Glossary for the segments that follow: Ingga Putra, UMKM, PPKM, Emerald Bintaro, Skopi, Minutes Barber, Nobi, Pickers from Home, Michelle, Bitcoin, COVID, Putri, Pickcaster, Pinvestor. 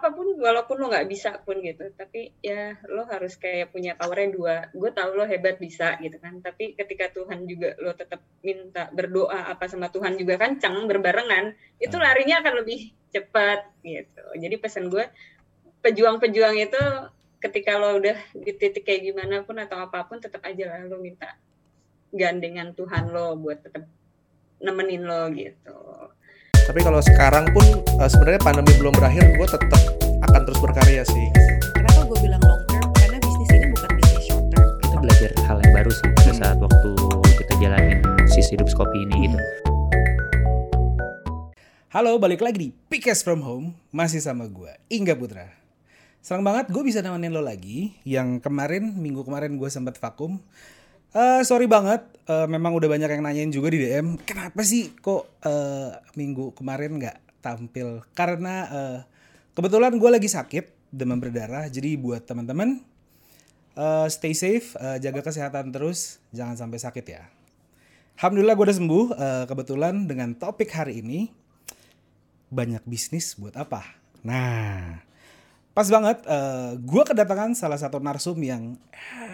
apapun, walaupun lo nggak bisa pun gitu, tapi ya lo harus kayak punya powernya dua. Gue tahu lo hebat bisa gitu kan, tapi ketika Tuhan juga lo tetap minta berdoa apa sama Tuhan juga kencang berbarengan, itu larinya akan lebih cepat gitu. Jadi pesan gue, pejuang-pejuang itu ketika lo udah di titik kayak gimana pun atau apapun, tetap aja lah lo minta gandengan Tuhan lo buat tetap nemenin lo gitu. Tapi kalau sekarang pun sebenarnya pandemi belum berakhir, gue tetap akan terus berkarya sih. Kenapa gue bilang long term? Karena bisnis ini bukan bisnis short term. Kita belajar hal yang baru sih pada saat waktu kita jalanin sisi hidup Skopi ini gitu. Halo, balik lagi di Pickers from Home. Masih sama gue, Ingga Putra. Senang banget gue bisa nemenin lo lagi. Yang kemarin, minggu kemarin gue sempat vakum. Sorry banget, memang udah banyak yang nanyain juga di DM, kenapa sih kok minggu kemarin gak tampil? Karena kebetulan gue lagi sakit, demam berdarah. Jadi buat teman-teman, stay safe, jaga kesehatan terus, jangan sampai sakit ya. Alhamdulillah gue udah sembuh. Kebetulan dengan topik hari ini, banyak bisnis buat apa? Nah, pas banget gue kedatangan salah satu narsum yang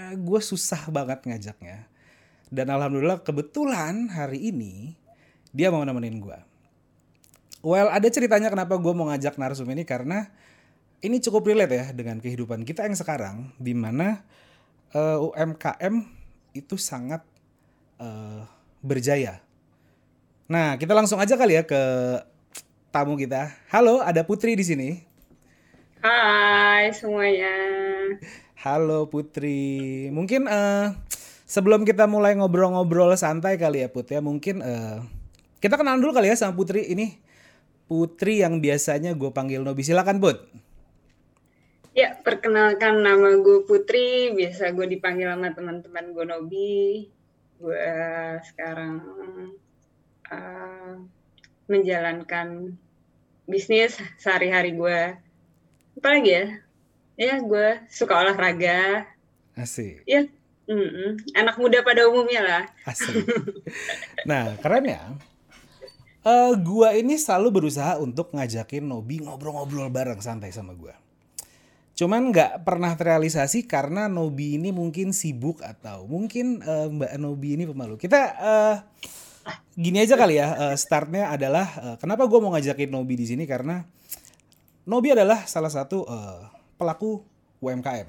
gue susah banget ngajaknya. Dan alhamdulillah kebetulan hari ini dia mau nemenin gue. Well, ada ceritanya kenapa gue mau ngajak narsum ini, karena ini cukup relate ya dengan kehidupan kita yang sekarang, dimana UMKM itu sangat berjaya. Nah, kita langsung aja kali ya ke tamu kita. Halo, ada Putri di sini. Hai semuanya. Halo Putri. Mungkin sebelum kita mulai ngobrol-ngobrol santai kali ya Put ya, mungkin kita kenalan dulu kali ya sama Putri ini. Putri yang biasanya gue panggil Nobi. Silakan Put. Ya, perkenalkan nama gue Putri. Biasa gue dipanggil sama teman-teman gue Nobi. Gue sekarang menjalankan bisnis sehari-hari gue. Apa lagi ya? Ya, gue suka olahraga. Asik. Ya, anak muda pada umumnya lah. Asik. Nah, keren ya. Gue ini selalu berusaha untuk ngajakin Nobi ngobrol-ngobrol bareng santai sama gue. Cuman gak pernah terrealisasi karena Nobi ini mungkin sibuk atau mungkin Mbak Nobi ini pemalu. Kita gini aja kali ya, startnya adalah kenapa gue mau ngajakin Nobi di sini karena Nobi adalah salah satu pelaku UMKM.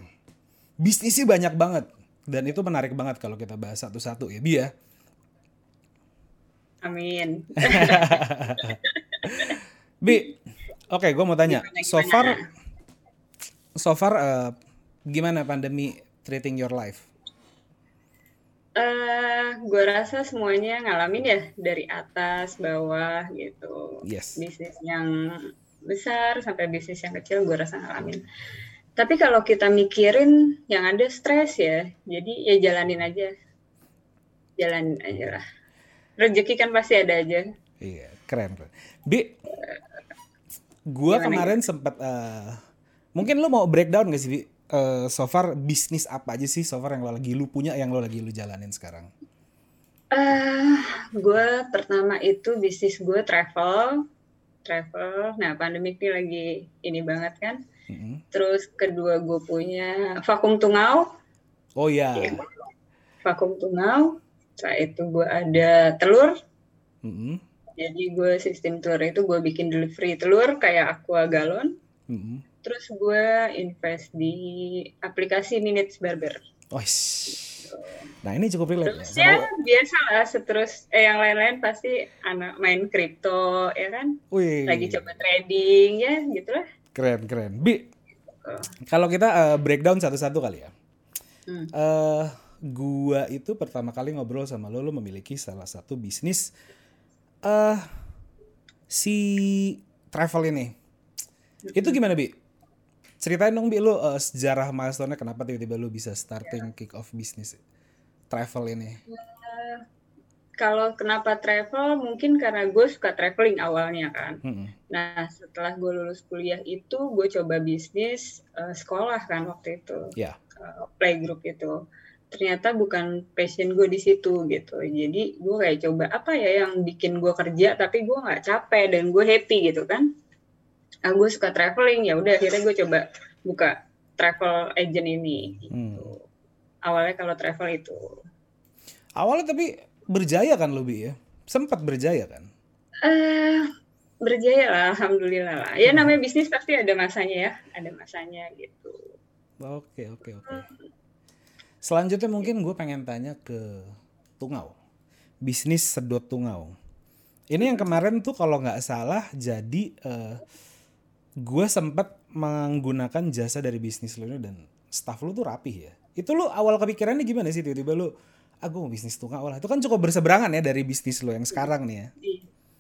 Bisnisnya banyak banget. Dan itu menarik banget kalau kita bahas satu-satu ya, Bi ya. Amin. Bi, oke, gue mau tanya. So far, gimana pandemi treating your life? Gue rasa semuanya ngalamin ya. Dari atas, bawah gitu. Yes. Bisnis yang besar sampai bisnis yang kecil gue rasa ngalamin. Tapi kalau kita mikirin yang ada stres ya, jadi ya jalanin aja lah. Rezeki kan pasti ada aja. Iya, keren. Bi, gue kemarin sempat mungkin lo mau breakdown nggak sih Bi? So far bisnis apa aja sih so far yang lo lagi lu punya, yang lo jalanin sekarang? Gue pertama itu bisnis gue travel, nah pandemi ini lagi ini banget kan. Terus kedua gue punya vakum tungau. Oh ya. Yeah. Vakum tungau. Setelah itu gue ada telur. Jadi gue sistem telur itu gue bikin delivery telur kayak aqua galon. Terus gue invest di aplikasi Minutes Barber. Oh. Nah ini cukup relate. Terus ya biasalah seterus yang lain-lain pasti anak main kripto ya kan. Wih. Lagi coba trading ya gitulah. Keren. Bi, kalau kita breakdown satu-satu kali ya. Gua itu pertama kali ngobrol sama lo memiliki salah satu bisnis si travel ini. Itu gimana Bi? Ceritain dong Bi lo sejarah milestone-nya, kenapa tiba-tiba lo bisa starting kick off bisnis travel ini? Kalau kenapa travel, mungkin karena gue suka traveling awalnya kan. Nah setelah gue lulus kuliah itu gue coba bisnis sekolah kan waktu itu. Playgroup itu. Ternyata bukan passion gue di situ gitu. Jadi gue kayak coba apa ya yang bikin gue kerja tapi gue gak capek dan gue happy gitu kan. ah, gue suka traveling, ya udah akhirnya gue coba buka travel agent ini gitu. Awalnya kalau travel itu awalnya, tapi berjaya kan Nobi ya, sempat berjaya kan? Berjaya lah, alhamdulillah lah. Ya namanya bisnis pasti ada masanya ya, ada masanya gitu. Oke. Selanjutnya mungkin gue pengen tanya ke Tungau, bisnis sedot Tungau. Ini yang kemarin tuh kalau nggak salah jadi gue sempat menggunakan jasa dari bisnis lo ini dan staff lo tuh rapih ya. Itu lo awal kepikirannya gimana sih tiba-tiba lo, ah gue mau bisnis Tungau lah. Itu kan cukup berseberangan ya dari bisnis lo yang sekarang nih ya.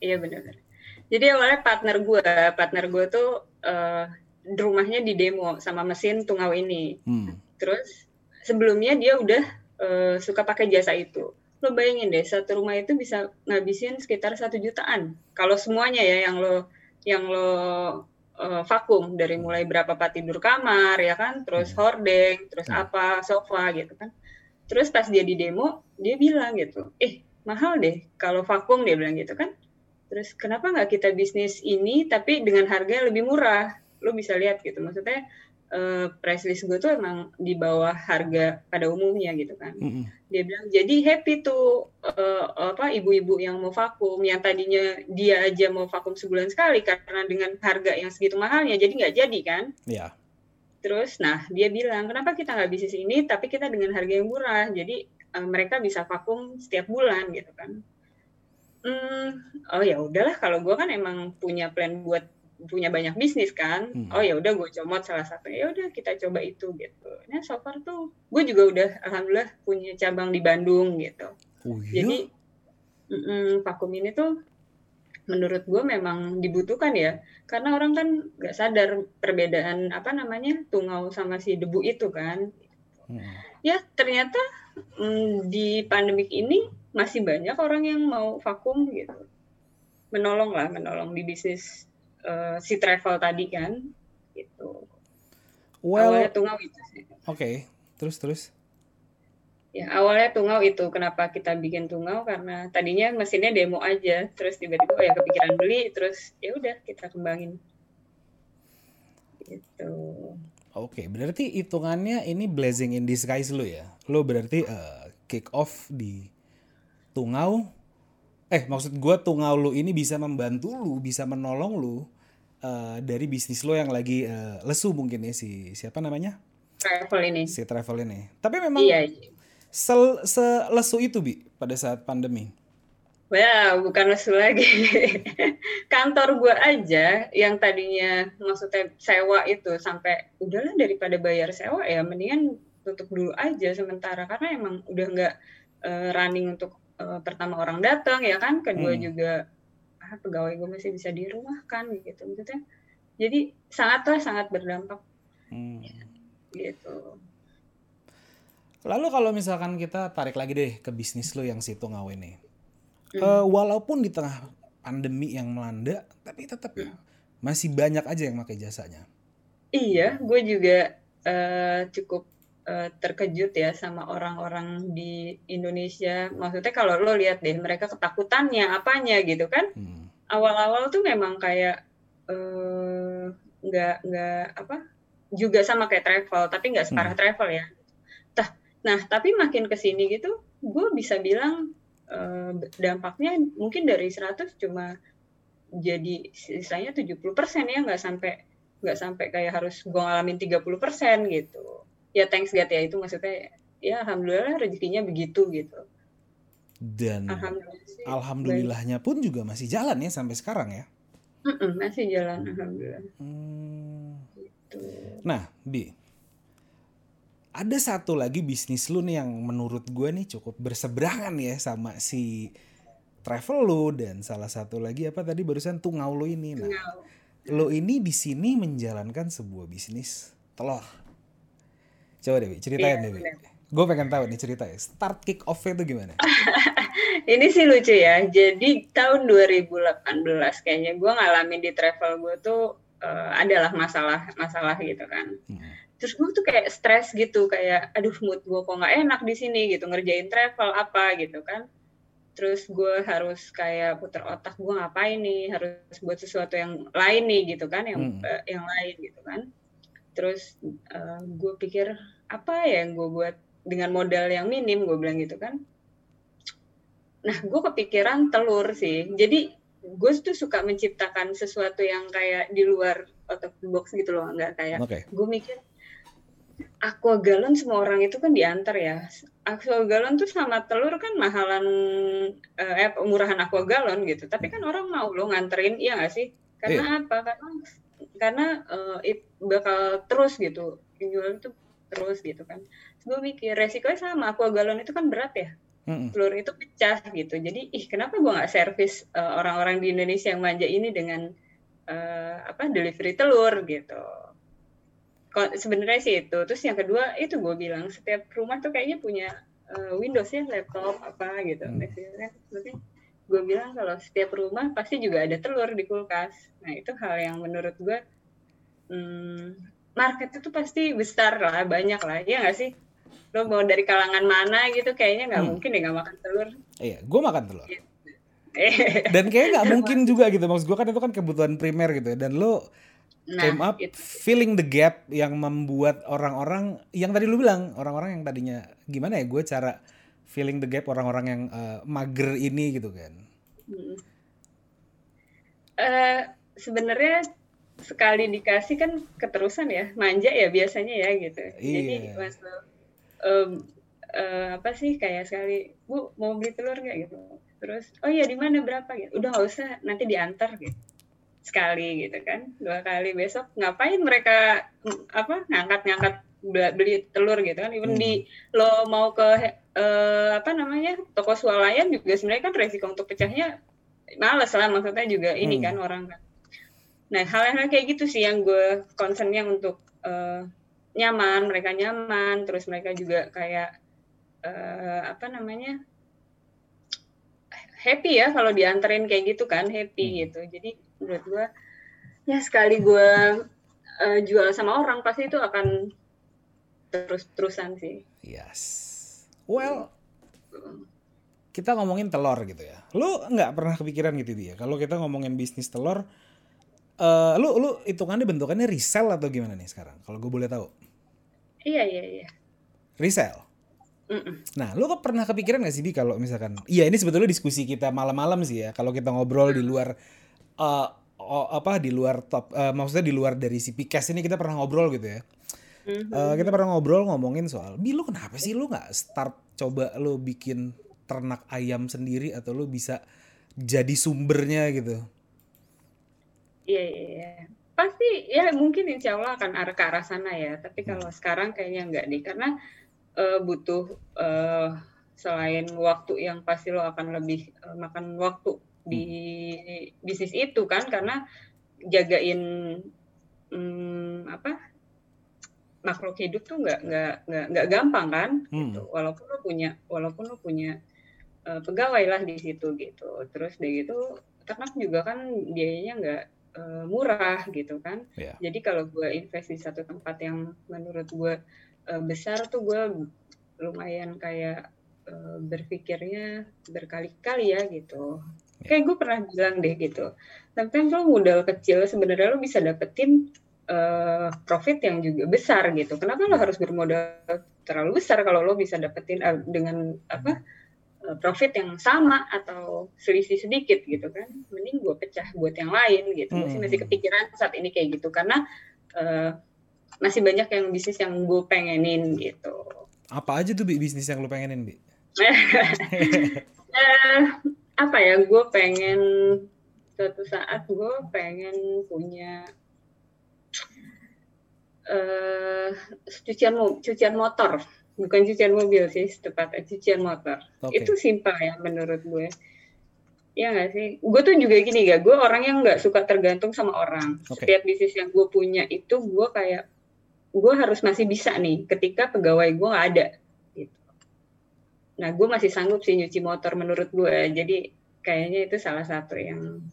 Iya benar. Jadi awalnya partner gue tuh rumahnya di demo sama mesin Tungau ini. Terus sebelumnya dia udah suka pakai jasa itu. Lo bayangin deh, satu rumah itu bisa ngabisin sekitar 1 jutaan. Kalau semuanya ya yang lo vakum dari mulai berapa pak tidur kamar ya kan, terus hordeng, terus apa, sofa gitu kan. Terus pas dia di demo, dia bilang gitu, mahal deh kalau vakum, dia bilang gitu kan. Terus kenapa nggak kita bisnis ini tapi dengan harga yang lebih murah? Lo bisa lihat gitu, maksudnya price list gue tuh emang di bawah harga pada umumnya gitu kan. Dia bilang jadi happy tuh ibu-ibu yang mau vakum, yang tadinya dia aja mau vakum sebulan sekali karena dengan harga yang segitu mahalnya jadi nggak jadi kan. Iya. Terus nah dia bilang kenapa kita nggak bisnis ini tapi kita dengan harga yang murah, jadi mereka bisa vakum setiap bulan gitu kan. Oh ya udahlah, kalau gue kan emang punya plan buat punya banyak bisnis kan. Oh ya udah gue comot salah satu, ya udah kita coba itu gitu. Nah so far tuh gue juga udah alhamdulillah punya cabang di Bandung gitu. Jadi vakum ini tuh menurut gue memang dibutuhkan ya, karena orang kan nggak sadar perbedaan apa namanya Tungau sama si debu itu kan. Ya ternyata di pandemik ini masih banyak orang yang mau vakum gitu. Menolong di bisnis si travel tadi kan gitu. Awalnya Tungau itu sih. Oke. Terus. Ya, awalnya Tungau itu kenapa kita bikin Tungau karena tadinya mesinnya demo aja, terus tiba-tiba ya kepikiran beli, terus ya udah kita kembangin. Gitu. Oke, berarti hitungannya ini blessing in disguise lo ya. Lo berarti kick off di Tungau. Maksud gue Tungau lu ini bisa membantu lu, bisa menolong lu dari bisnis lu yang lagi lesu mungkin ya, si siapa namanya? Travel ini. Si travel ini. Tapi memang iya. Selesu itu Bi pada saat pandemi. Well, bukan lesu lagi. Kantor gue aja yang tadinya maksudnya sewa itu sampai udahlah daripada bayar sewa ya mendingan tutup dulu aja sementara karena emang udah nggak running untuk pertama orang datang ya kan, kedua juga pegawai gue masih bisa di rumah kan gitu. Jadi sangat berdampak. Gitu. Lalu kalau misalkan kita tarik lagi deh ke bisnis lo yang si Tungau ini. Walaupun di tengah pandemi yang melanda, tapi tetap masih banyak aja yang pakai jasanya. Iya, gue juga cukup terkejut ya sama orang-orang di Indonesia. Maksudnya kalau lo lihat deh mereka ketakutannya apanya gitu kan. Awal-awal tuh memang kayak nggak apa juga sama kayak travel tapi nggak separah travel ya. Nah tapi makin kesini gitu gue bisa bilang dampaknya mungkin dari 100 cuma jadi sisanya 70% ya, nggak sampai kayak harus gue ngalamin 30% gitu. Ya thanks God ya, itu maksudnya ya alhamdulillah rezekinya begitu gitu. Dan alhamdulillahnya pun juga masih jalan ya sampai sekarang ya. Masih jalan alhamdulillah. Gitu. Nah Bi, ada satu lagi bisnis lu nih yang menurut gue nih cukup berseberangan ya sama si travel lu dan salah satu lagi apa tadi barusan Tungau lu ini. Nah, lu ini di sini menjalankan sebuah bisnis telur. Coba deh, ceritain deh. Gue pengen tahu nih ceritanya. Start kick off-nya itu gimana? Ini sih lucu ya. Jadi tahun 2018 kayaknya gue ngalamin di travel gue tuh adalah masalah gitu kan. Terus gue tuh kayak stres gitu, kayak aduh mood gue kok nggak enak di sini gitu ngerjain travel apa gitu kan. terus gue harus kayak puter otak, gue ngapain nih, harus buat sesuatu yang lain nih gitu kan, yang lain gitu kan. Terus gue pikir apa ya yang gue buat dengan modal yang minim, gue bilang gitu kan. Nah, gue kepikiran telur sih. Jadi gue tuh suka menciptakan sesuatu yang kayak di luar out of the box gitu loh, nggak kayak gue mikir aqua galon semua orang itu kan diantar ya. Aqua galon tuh sama telur kan mahalan, murahan aqua galon gitu. Tapi kan orang mau lo nganterin, iya nggak sih? Karena apa? Karena bakal terus gitu, penjualan tuh terus gitu kan. Terus gue mikir resikonya sama, aqua galon itu kan berat ya. Telur itu pecah gitu. Jadi kenapa gue nggak servis orang-orang di Indonesia yang manja ini dengan delivery telur gitu. Sebenarnya sih itu. Terus yang kedua itu gue bilang setiap rumah tuh kayaknya punya Windows ya, laptop apa gitu. Maksudnya gue bilang kalau setiap rumah pasti juga ada telur di kulkas. Nah itu hal yang menurut gue market itu pasti besar lah, banyak lah, ya nggak sih? Lo mau dari kalangan mana gitu kayaknya nggak mungkin deh nggak makan telur. Iya, gue makan telur. Gitu. Dan kayaknya nggak mungkin juga gitu. Maksud gue kan itu kan kebutuhan primer gitu. Dan lo came up filling the gap yang membuat orang-orang yang tadi lu bilang, orang-orang yang tadinya gimana ya gue cara filling the gap orang-orang yang mager ini gitu kan. Sebenarnya sekali dikasih kan keterusan ya, manja ya biasanya ya gitu. Jadi mas lo kayak sekali Bu mau beli telur nggak gitu, terus oh iya di mana berapa gitu, udah nggak usah nanti diantar gitu. Sekali gitu kan, dua kali besok ngapain mereka ngangkat-ngangkat beli telur gitu kan. Even di lo mau ke toko swalayan juga sebenarnya kan resiko untuk pecahnya malas lah, maksudnya juga ini kan orang kan. Nah hal-hal kayak gitu sih yang gue concernnya untuk nyaman, mereka nyaman, terus mereka juga kayak happy ya kalau dianterin kayak gitu kan, happy gitu. Jadi menurut gue ya sekali gue jual sama orang pasti itu akan terus-terusan sih. Yes. Well, kita ngomongin telur gitu ya. Lu nggak pernah kepikiran gitu dia? Kalau kita ngomongin bisnis telur, lu hitungannya bentukannya resell atau gimana nih sekarang? Kalau gue boleh tahu? Iya. Resell. Nah, lu kok pernah kepikiran nggak sih Bi kalau misalkan, iya ini sebetulnya diskusi kita malam-malam sih ya, kalau kita ngobrol di luar maksudnya di luar dari si Pickers ini kita pernah ngobrol gitu ya. Kita pernah ngomongin soal, Bi lu kenapa sih lu nggak start coba lu bikin ternak ayam sendiri atau lu bisa jadi sumbernya gitu? Iya. Pasti ya mungkin insya Allah akan arah ke arah sana ya. Tapi kalau sekarang kayaknya nggak deh, karena butuh selain waktu yang pasti lo akan lebih makan waktu di bisnis itu kan, karena jagain makhluk hidup tuh nggak gampang kan gitu. Walaupun lo punya pegawai lah di situ gitu. Terus dari itu ternak juga kan biayanya nggak murah gitu kan. Jadi kalau gue invest di satu tempat yang menurut gue besar tuh gue lumayan kayak berpikirnya berkali-kali ya gitu. Kayak gue pernah bilang deh gitu. Sometimes lo modal kecil sebenarnya lo bisa dapetin profit yang juga besar gitu. Kenapa lo harus bermodal terlalu besar kalau lo bisa dapetin dengan profit yang sama atau selisih sedikit gitu kan? Mending gue pecah buat yang lain gitu. Masih kepikiran saat ini kayak gitu karena masih banyak yang bisnis yang gue pengenin gitu. Apa aja tuh Bi bisnis yang lo pengenin Bi? Gue pengen suatu saat gue pengen punya cucian motor, bukan cucian mobil sih, tepatnya cucian motor. Itu simpel ya menurut gue. Iya nggak sih? Gue tuh juga gini gak, gue orang yang nggak suka tergantung sama orang. Setiap bisnis yang gue punya itu gue kayak gue harus masih bisa nih ketika pegawai gue nggak ada gitu. Nah gue masih sanggup sih nyuci motor menurut gue, jadi kayaknya itu salah satu yang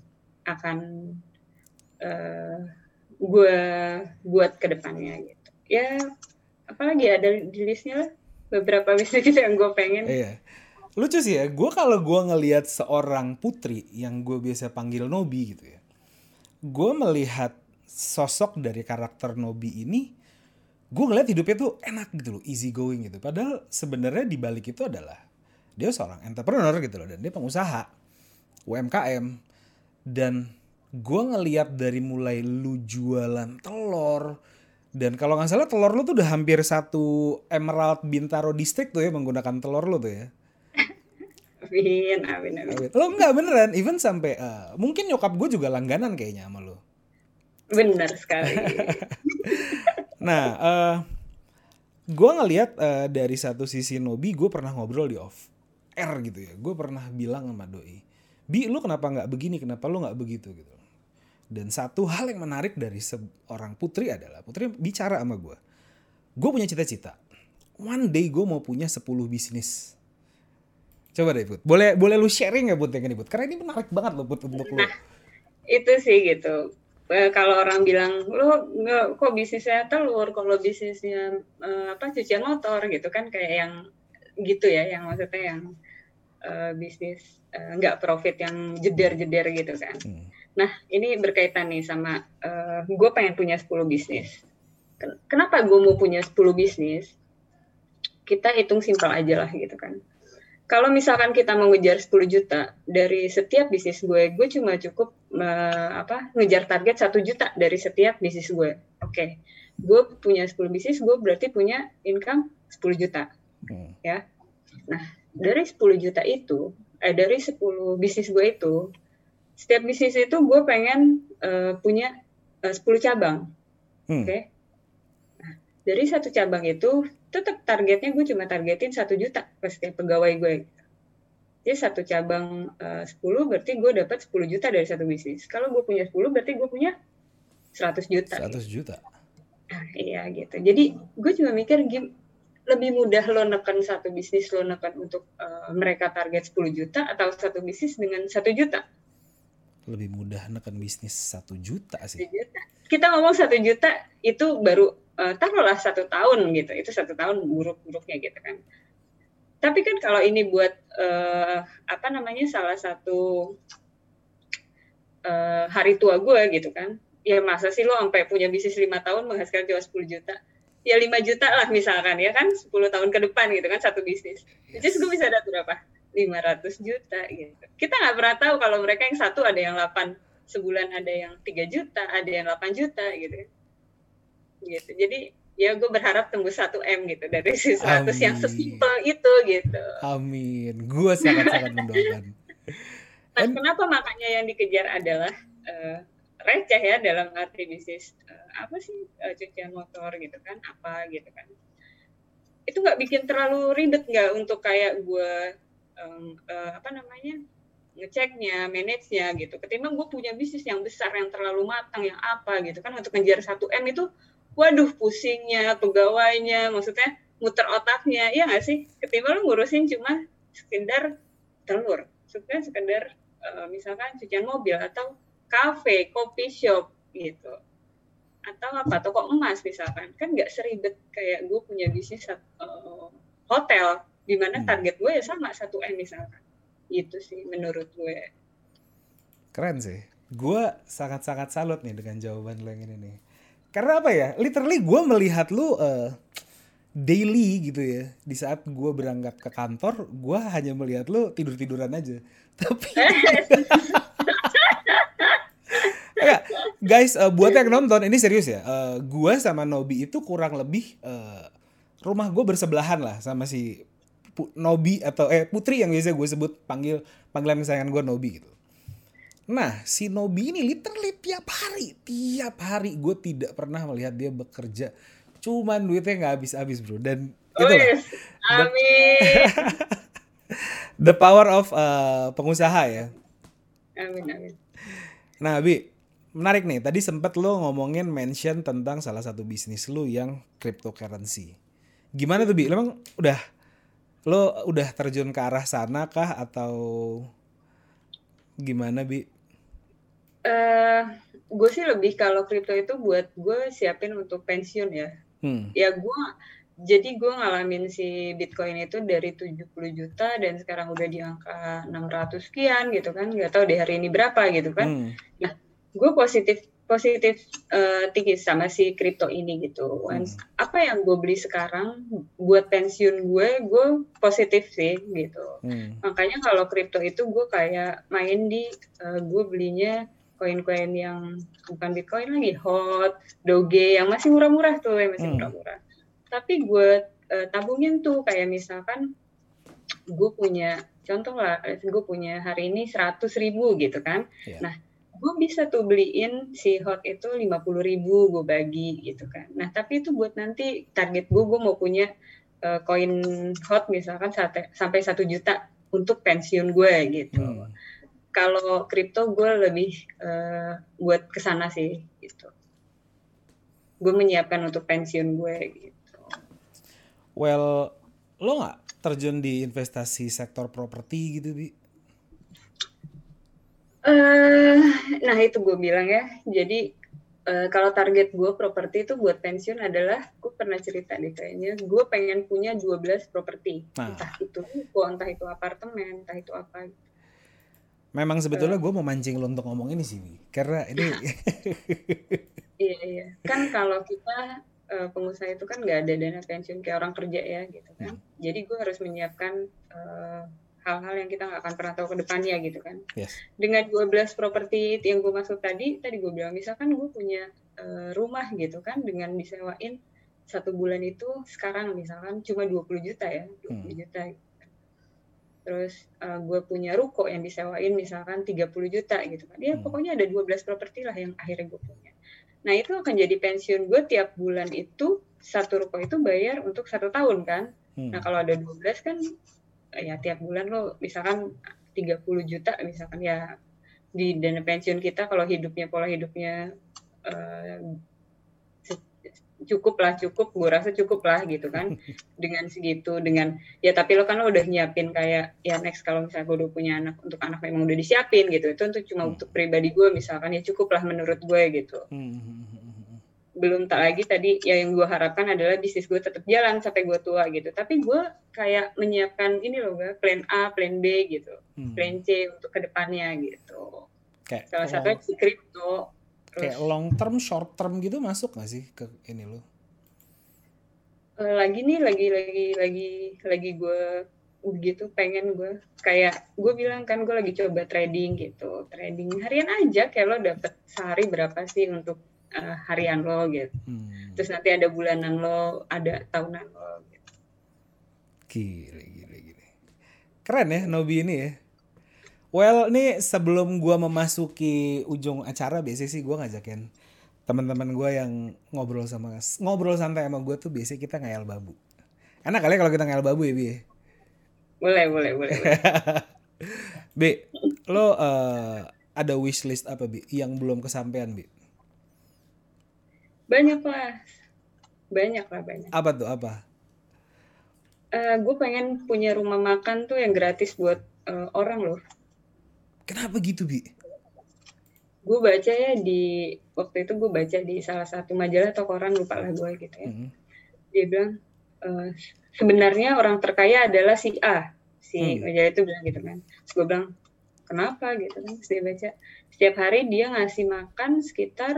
akan gue buat ke depannya gitu ya. Apalagi ada di listnya lah beberapa bisnis yang gue pengen. Lucu sih ya, gue kalau gue ngelihat seorang Putri yang gue biasa panggil Nobi gitu ya, gue melihat sosok dari karakter Nobi ini, gue ngeliat hidupnya tuh enak gitu loh, easy going gitu. Padahal sebenarnya di balik itu adalah dia seorang entrepreneur gitu loh, dan dia pengusaha UMKM. Dan gue ngeliat dari mulai lu jualan telur, dan kalau gak salah telur lu tuh udah hampir satu Emerald Bintaro District tuh ya menggunakan telur lu tuh ya. Amin. Lo enggak beneran, even sampai mungkin nyokap gue juga langganan kayaknya sama lo. Bener sekali. Nah, gue ngelihat dari satu sisi Nobi, gue pernah ngobrol di off air gitu ya. Gue pernah bilang sama Doi, Bi, lo kenapa gak begini, kenapa lo gak begitu gitu. Dan satu hal yang menarik dari seorang Putri adalah, Putri bicara sama gue, gue punya cita-cita, one day gue mau punya 10 bisnis. Coba deh Put, boleh lu sharing ya Put yang ini Put? Karena ini menarik banget loh Put untuk lu. Nah, itu sih gitu. Kalau orang bilang, lu kok bisnisnya telur, kalau bisnisnya cucian motor gitu kan, kayak yang gitu ya, yang maksudnya yang bisnis nggak profit yang jeder-jeder gitu kan. Nah, ini berkaitan nih sama gue pengen punya 10 bisnis. Kenapa gue mau punya 10 bisnis? Kita hitung simpel aja lah gitu kan. Kalau misalkan kita mau ngejar 10 juta dari setiap bisnis gue cuma cukup ngejar target 1 juta dari setiap bisnis gue. Oke. Gue punya 10 bisnis, gue berarti punya income 10 juta. Ya. Nah, dari 10 juta itu, dari 10 bisnis gue itu, setiap bisnis itu gue pengen punya 10 cabang. Oke. Nah, dari satu cabang itu tetap targetnya gue cuma targetin 1 juta ke setiap pegawai gue. Jadi satu cabang 10 berarti gue dapat 10 juta dari satu bisnis. Kalau gue punya 10 berarti gue punya 100 juta. 100 juta. Nah, iya gitu. Jadi gue cuma mikir lebih mudah lo neken satu bisnis, lo neken untuk mereka target 10 juta atau satu bisnis dengan 1 juta. Lebih mudah neken bisnis 1 juta sih. 1 juta. Kita ngomong 1 juta itu baru taruhlah 1 tahun gitu, itu 1 tahun buruk-buruknya gitu kan. Tapi kan kalau ini buat salah satu hari tua gue gitu kan, ya masa sih lo sampai punya bisnis 5 tahun menghasilkan cuma 10 juta, ya 5 juta lah misalkan ya kan, 10 tahun ke depan gitu kan satu bisnis. Jadi gue bisa dapat berapa? 500 juta gitu. Kita nggak pernah tahu kalau mereka yang satu ada yang 8 sebulan, ada yang 3 juta, ada yang 8 juta gitu. Gitu. Jadi ya gue berharap tembus 1M gitu dari si 100 yang sesimpel itu gitu. Amin. Gue sangat-sangat mendoakan. Nah, kenapa makanya yang dikejar adalah receh ya, dalam arti bisnis cucian motor gitu kan, apa gitu kan. Itu nggak bikin terlalu ribet nggak untuk kayak gue ngeceknya, manage-nya gitu. Ketimbang gue punya bisnis yang besar, yang terlalu matang, yang apa gitu kan, untuk ngejar 1M itu waduh pusingnya, pegawainya, maksudnya muter otaknya, ya nggak sih? Ketimbang lu ngurusin cuma sekedar telur, sekedar misalkan cucian mobil atau kafe, kopi shop gitu, atau apa toko emas misalkan, kan nggak seribet kayak gue punya bisnis hotel, di mana target gue ya sama 1M misalkan, gitu sih menurut gue. Keren sih, gue sangat-sangat salut nih dengan jawaban lo yang ini nih. Karena apa ya, literally gue melihat lu daily gitu ya. Di saat gue berangkat ke kantor, gue hanya melihat lu tidur-tiduran aja. Tapi guys, buat yang nonton, ini serius ya. Gue sama Nobi itu kurang lebih rumah gue bersebelahan lah sama si Nobi atau Putri yang biasa gue sebut panggilan kesayangan gue Nobi gitu. Nah, si Nobi ini literally tiap hari gue tidak pernah melihat dia bekerja. Cuman duitnya nggak habis-habis bro. Dan yes. Amin. The power of pengusaha ya. Amin. Nah Bi, menarik nih. Tadi sempat lo ngomongin mention tentang salah satu bisnis lo yang cryptocurrency. Gimana tuh Bi? Emang lo udah terjun ke arah sana kah atau gimana Bi? Gue sih lebih kalau kripto itu buat gue siapin untuk pensiun ya. Ya gue Jadi gue ngalamin si Bitcoin itu dari 70 juta dan sekarang udah di angka 600 sekian gitu kan. Gak tahu deh hari ini berapa gitu kan. Nah, gue positif tinggi sama si kripto ini gitu. Apa yang gue beli sekarang buat pensiun gue positif sih gitu. Makanya kalau kripto itu gue kayak main di, gue belinya koin-koin yang bukan Bitcoin lagi, hot, doge yang masih murah-murah tuh, yang masih murah-murah. Tapi gue tabungin tuh kayak misalkan gue punya, contoh lah gue punya hari ini 100.000 gitu kan. Yeah. Nah gue bisa tuh beliin si hot itu 50.000 gue bagi gitu kan. Nah tapi itu buat nanti target gue mau punya koin hot misalkan sampai 1 juta untuk pensiun gue gitu. Kalau kripto gue lebih buat kesana sih gitu. Gue menyiapkan untuk pensiun gue gitu. Well, lo nggak terjun di investasi sektor properti gitu, Bi? Nah itu gue bilang ya. Jadi kalau target gue properti itu buat pensiun adalah, gue pernah cerita nih kayaknya, gue pengen punya 12 properti. Nah. Entah itu ruko, entah itu apartemen, entah itu apa. Memang sebetulnya gue mau mancing lo untuk ngomong ini sih, Bi. Karena ini... iya. Kan kalau kita... pengusaha itu kan nggak ada dana pensiun kayak orang kerja ya gitu kan. Jadi gue harus menyiapkan hal-hal yang kita nggak akan pernah tahu ke depannya gitu kan. Yes. Dengan 12 properti yang gue masuk tadi gue bilang misalkan gue punya rumah gitu kan dengan disewain 1 bulan itu sekarang misalkan cuma 20 juta ya, 20 juta. Gitu. Terus gue punya ruko yang disewain misalkan 30 juta gitu kan. Ya pokoknya ada 12 properti lah yang akhirnya gue punya. Nah itu akan jadi pensiun gue tiap bulan itu, satu ruko itu bayar untuk 1 tahun kan. Nah kalau ada 12 kan ya tiap bulan lo misalkan 30 juta misalkan ya di dana pensiun kita kalau pola hidupnya cukup lah gue rasa cukup lah gitu kan dengan segitu dengan ya tapi lo kan lo udah nyiapin kayak ya next kalau misalnya gue udah punya anak untuk anak memang udah disiapin gitu itu untuk cuma untuk pribadi gue misalkan ya cukup lah menurut gue gitu. Belum tak lagi tadi ya yang gue harapkan adalah bisnis gue tetap jalan sampai gue tua gitu tapi gue kayak menyiapkan ini loh gue plan A, plan B gitu, plan C untuk kedepannya gitu. Okay. Salah satunya si kripto. Kayak long term, short term gitu masuk nggak sih ke ini lo? Lagi gue gitu pengen gue kayak gue bilang kan gue lagi coba trading gitu, trading harian aja kayak lo dapet sehari berapa sih untuk harian lo gitu. Terus nanti ada bulanan lo, ada tahunan lo. Gitu. Gila. Keren ya Nobi ini ya. Well, nih sebelum gue memasuki ujung acara biasanya sih gue ngajakin teman-teman gue yang ngobrol santai sama gue tuh biasanya kita ngayal babu. Enak kali ya kalau kita ngayal babu ya, Bi? Boleh. Bi, lo ada wishlist apa, Bi? Yang belum kesampaian, Bi? Banyak lah. Apa tuh, apa? Gue pengen punya rumah makan tuh yang gratis buat orang loh. Kenapa gitu, Bi? Gue baca ya di salah satu majalah atau koran lupa lah gue gitu ya. Dia bilang sebenarnya orang terkaya adalah si A. Majalah itu bilang gitu kan. Terus gue bilang kenapa gitu kan. Terus dia baca setiap hari dia ngasih makan sekitar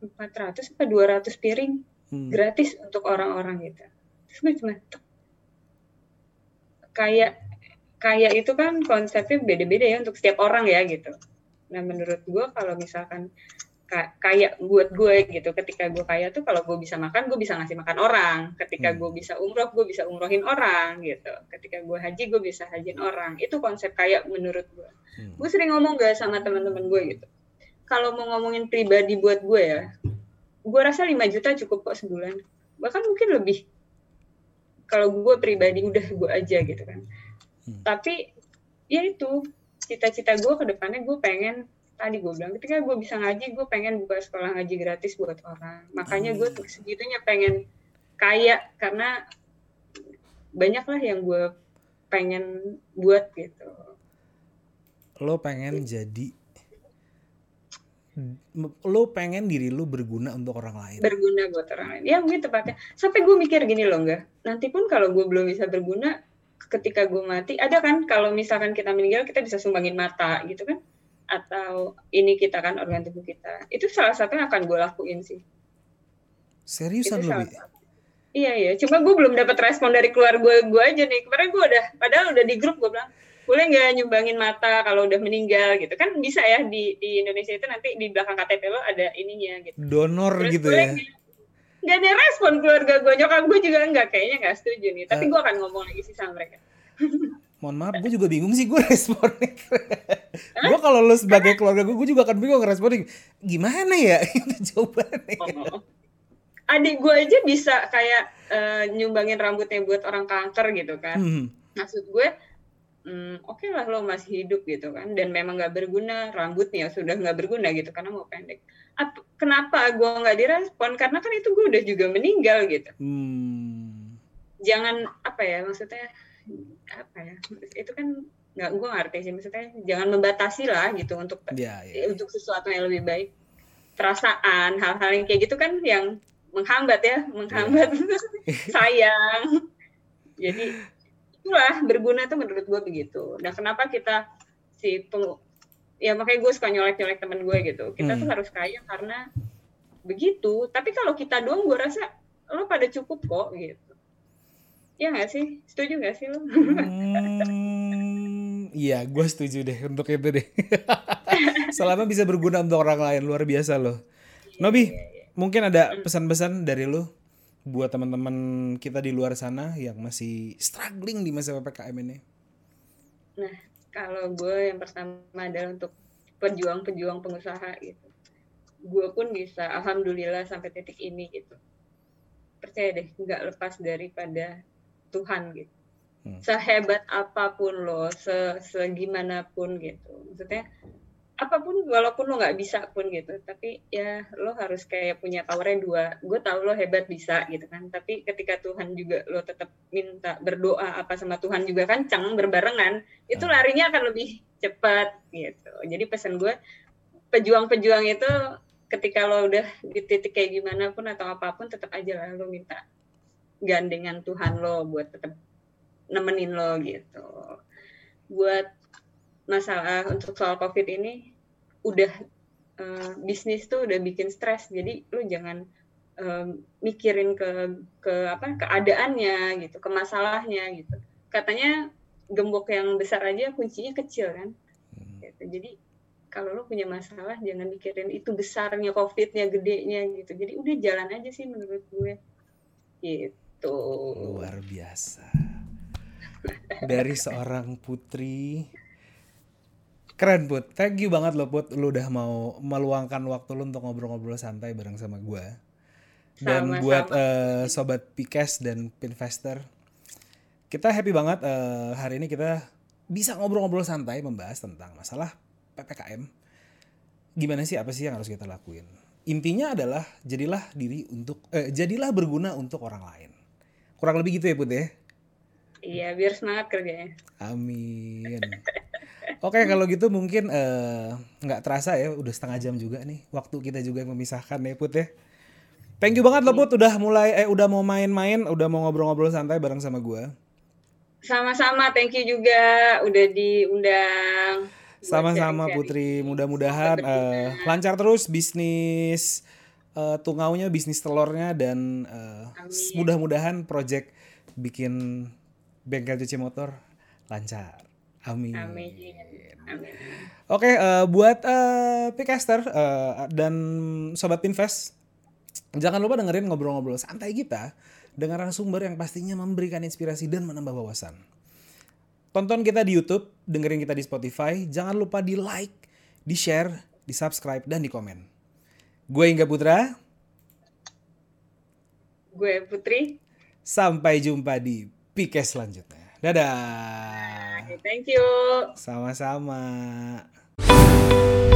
400 atau 200 piring gratis untuk orang-orang gitu. Terus gue cuma kayak itu kan konsepnya beda-beda ya untuk setiap orang ya gitu. Nah menurut gue kalau misalkan kaya buat gue gitu, ketika gue kaya tuh kalau gue bisa makan, gue bisa ngasih makan orang. Ketika gue bisa umroh, gue bisa umrohin orang gitu. Ketika gue haji, gue bisa hajin orang. Itu konsep kaya menurut gue. Gue sering ngomong gak sama teman-teman gue gitu. Kalau mau ngomongin pribadi buat gue ya, gue rasa 5 juta cukup kok sebulan. Bahkan mungkin lebih. Kalau gue pribadi udah gue aja gitu kan. Tapi ya itu cita-cita gue ke depannya, gue pengen tadi gue bilang ketika gue bisa ngaji gue pengen buka sekolah ngaji gratis buat orang. Makanya gue segitunya pengen kaya karena banyaklah yang gue pengen buat gitu. Lo pengen jadi lu pengen diri lu berguna untuk orang lain. Berguna buat orang lain. Ya mungkin tepatnya. Sampai gue mikir gini loh, enggak. Nanti pun kalau gue belum bisa berguna, ketika gue mati, ada kan kalau misalkan kita meninggal kita bisa sumbangin mata gitu kan? Atau ini kita kan organ tubuh kita. Itu salah satu yang akan gue lakuin sih. Seriusan lu? Iya. Cuma gue belum dapat respon dari keluarga gue aja nih. Kemarin gue udah, padahal udah di grup gue bilang, boleh nggak nyumbangin mata kalau udah meninggal gitu kan, bisa ya di Indonesia itu nanti di belakang KTP lo ada ininya gitu, donor. Terus gitu ya, nggak ada respon keluarga gue. Nyokap gue juga nggak, kayaknya nggak setuju nih, tapi gue akan ngomong lagi sih sama mereka. Mohon maaf, gue juga bingung sih gue responnya. Gue kalau lo sebagai keluarga gue juga akan bingung responnya gimana ya itu jawabannya. Adik gue aja bisa kayak nyumbangin rambutnya buat orang kanker gitu kan. Maksud gue oke lah lo masih hidup gitu kan, dan memang nggak berguna, rambutnya sudah nggak berguna gitu karena mau pendek. Kenapa gue nggak direspon? Karena kan itu gue udah juga meninggal gitu. Jangan apa ya, maksudnya apa ya, itu kan nggak, gue ngerti sih maksudnya, jangan membatasi lah gitu untuk untuk sesuatu yang lebih baik. Perasaan hal-hal yang kayak gitu kan yang menghambat ya, sayang. Jadi itulah berguna tuh menurut gue begitu. Nah kenapa kita ya makanya gue suka nyolek-nyolek temen gue gitu. Kita tuh harus kaya karena begitu. Tapi kalau kita doang gue rasa lo pada cukup kok gitu. Ya nggak sih? Setuju nggak sih lo? Iya, gue setuju deh untuk itu deh. Selama bisa berguna untuk orang lain, luar biasa lo. Nobi, mungkin ada pesan-pesan dari lo buat teman-teman kita di luar sana yang masih struggling di masa PPKM ini? Nah, kalau gue yang pertama adalah untuk pejuang-pejuang pengusaha gitu. Gue pun bisa, alhamdulillah sampai titik ini gitu. Percaya deh, nggak lepas daripada Tuhan gitu. Sehebat apapun lo, segimanapun gitu. Maksudnya, apapun walaupun lo nggak bisa pun gitu, tapi ya lo harus kayak punya powernya dua. Gue tahu lo hebat bisa gitu kan, tapi ketika Tuhan juga lo tetap minta berdoa apa sama Tuhan juga kencang berbarengan, itu larinya akan lebih cepat gitu. Jadi pesan gue, pejuang-pejuang itu ketika lo udah di titik kayak gimana pun atau apapun, tetap aja lah lo minta gandengan Tuhan lo buat tetap nemenin lo gitu. Buat masalah untuk soal COVID ini, udah bisnis tuh udah bikin stres, jadi lu jangan mikirin ke keadaannya gitu, ke masalahnya gitu. Katanya gembok yang besar aja kuncinya kecil kan. Gitu. Jadi kalau lu punya masalah jangan mikirin itu besarnya COVID-nya, gedenya gitu. Jadi udah jalan aja sih menurut gue. Gitu. Luar biasa. Dari seorang Putri. Keren Put, thank you banget lo Put, lo udah mau meluangkan waktu lo untuk ngobrol-ngobrol santai bareng sama gue. Dan buat Sobat Pickers dan Pinvestor, kita happy banget hari ini kita bisa ngobrol-ngobrol santai membahas tentang masalah PPKM. Gimana sih, apa sih yang harus kita lakuin? Intinya adalah jadilah berguna untuk orang lain. Kurang lebih gitu ya Put ya? Iya, biar semangat kerjanya. Amin. Oke, kalau gitu mungkin gak terasa ya, udah setengah jam juga nih. Waktu kita juga yang memisahkan ya Put ya. Thank you banget loh Put, udah mau main-main, udah mau ngobrol-ngobrol santai bareng sama gue. Sama-sama, thank you juga udah diundang. Sama-sama Putri, mudah-mudahan lancar terus bisnis tungaunya, bisnis telurnya, dan mudah-mudahan project bikin bengkel cuci motor lancar. Amin. Oke, buat Pickcaster dan Sobat Pinvest, jangan lupa dengerin ngobrol-ngobrol santai kita dengan narasumber yang pastinya memberikan inspirasi dan menambah wawasan. Tonton kita di YouTube, dengerin kita di Spotify. Jangan lupa di like, di share, di subscribe, dan di komen. Gue Ingga Putra. Gue Putri. Sampai jumpa di Pickers selanjutnya. Dadah. Thank you. Sama-sama.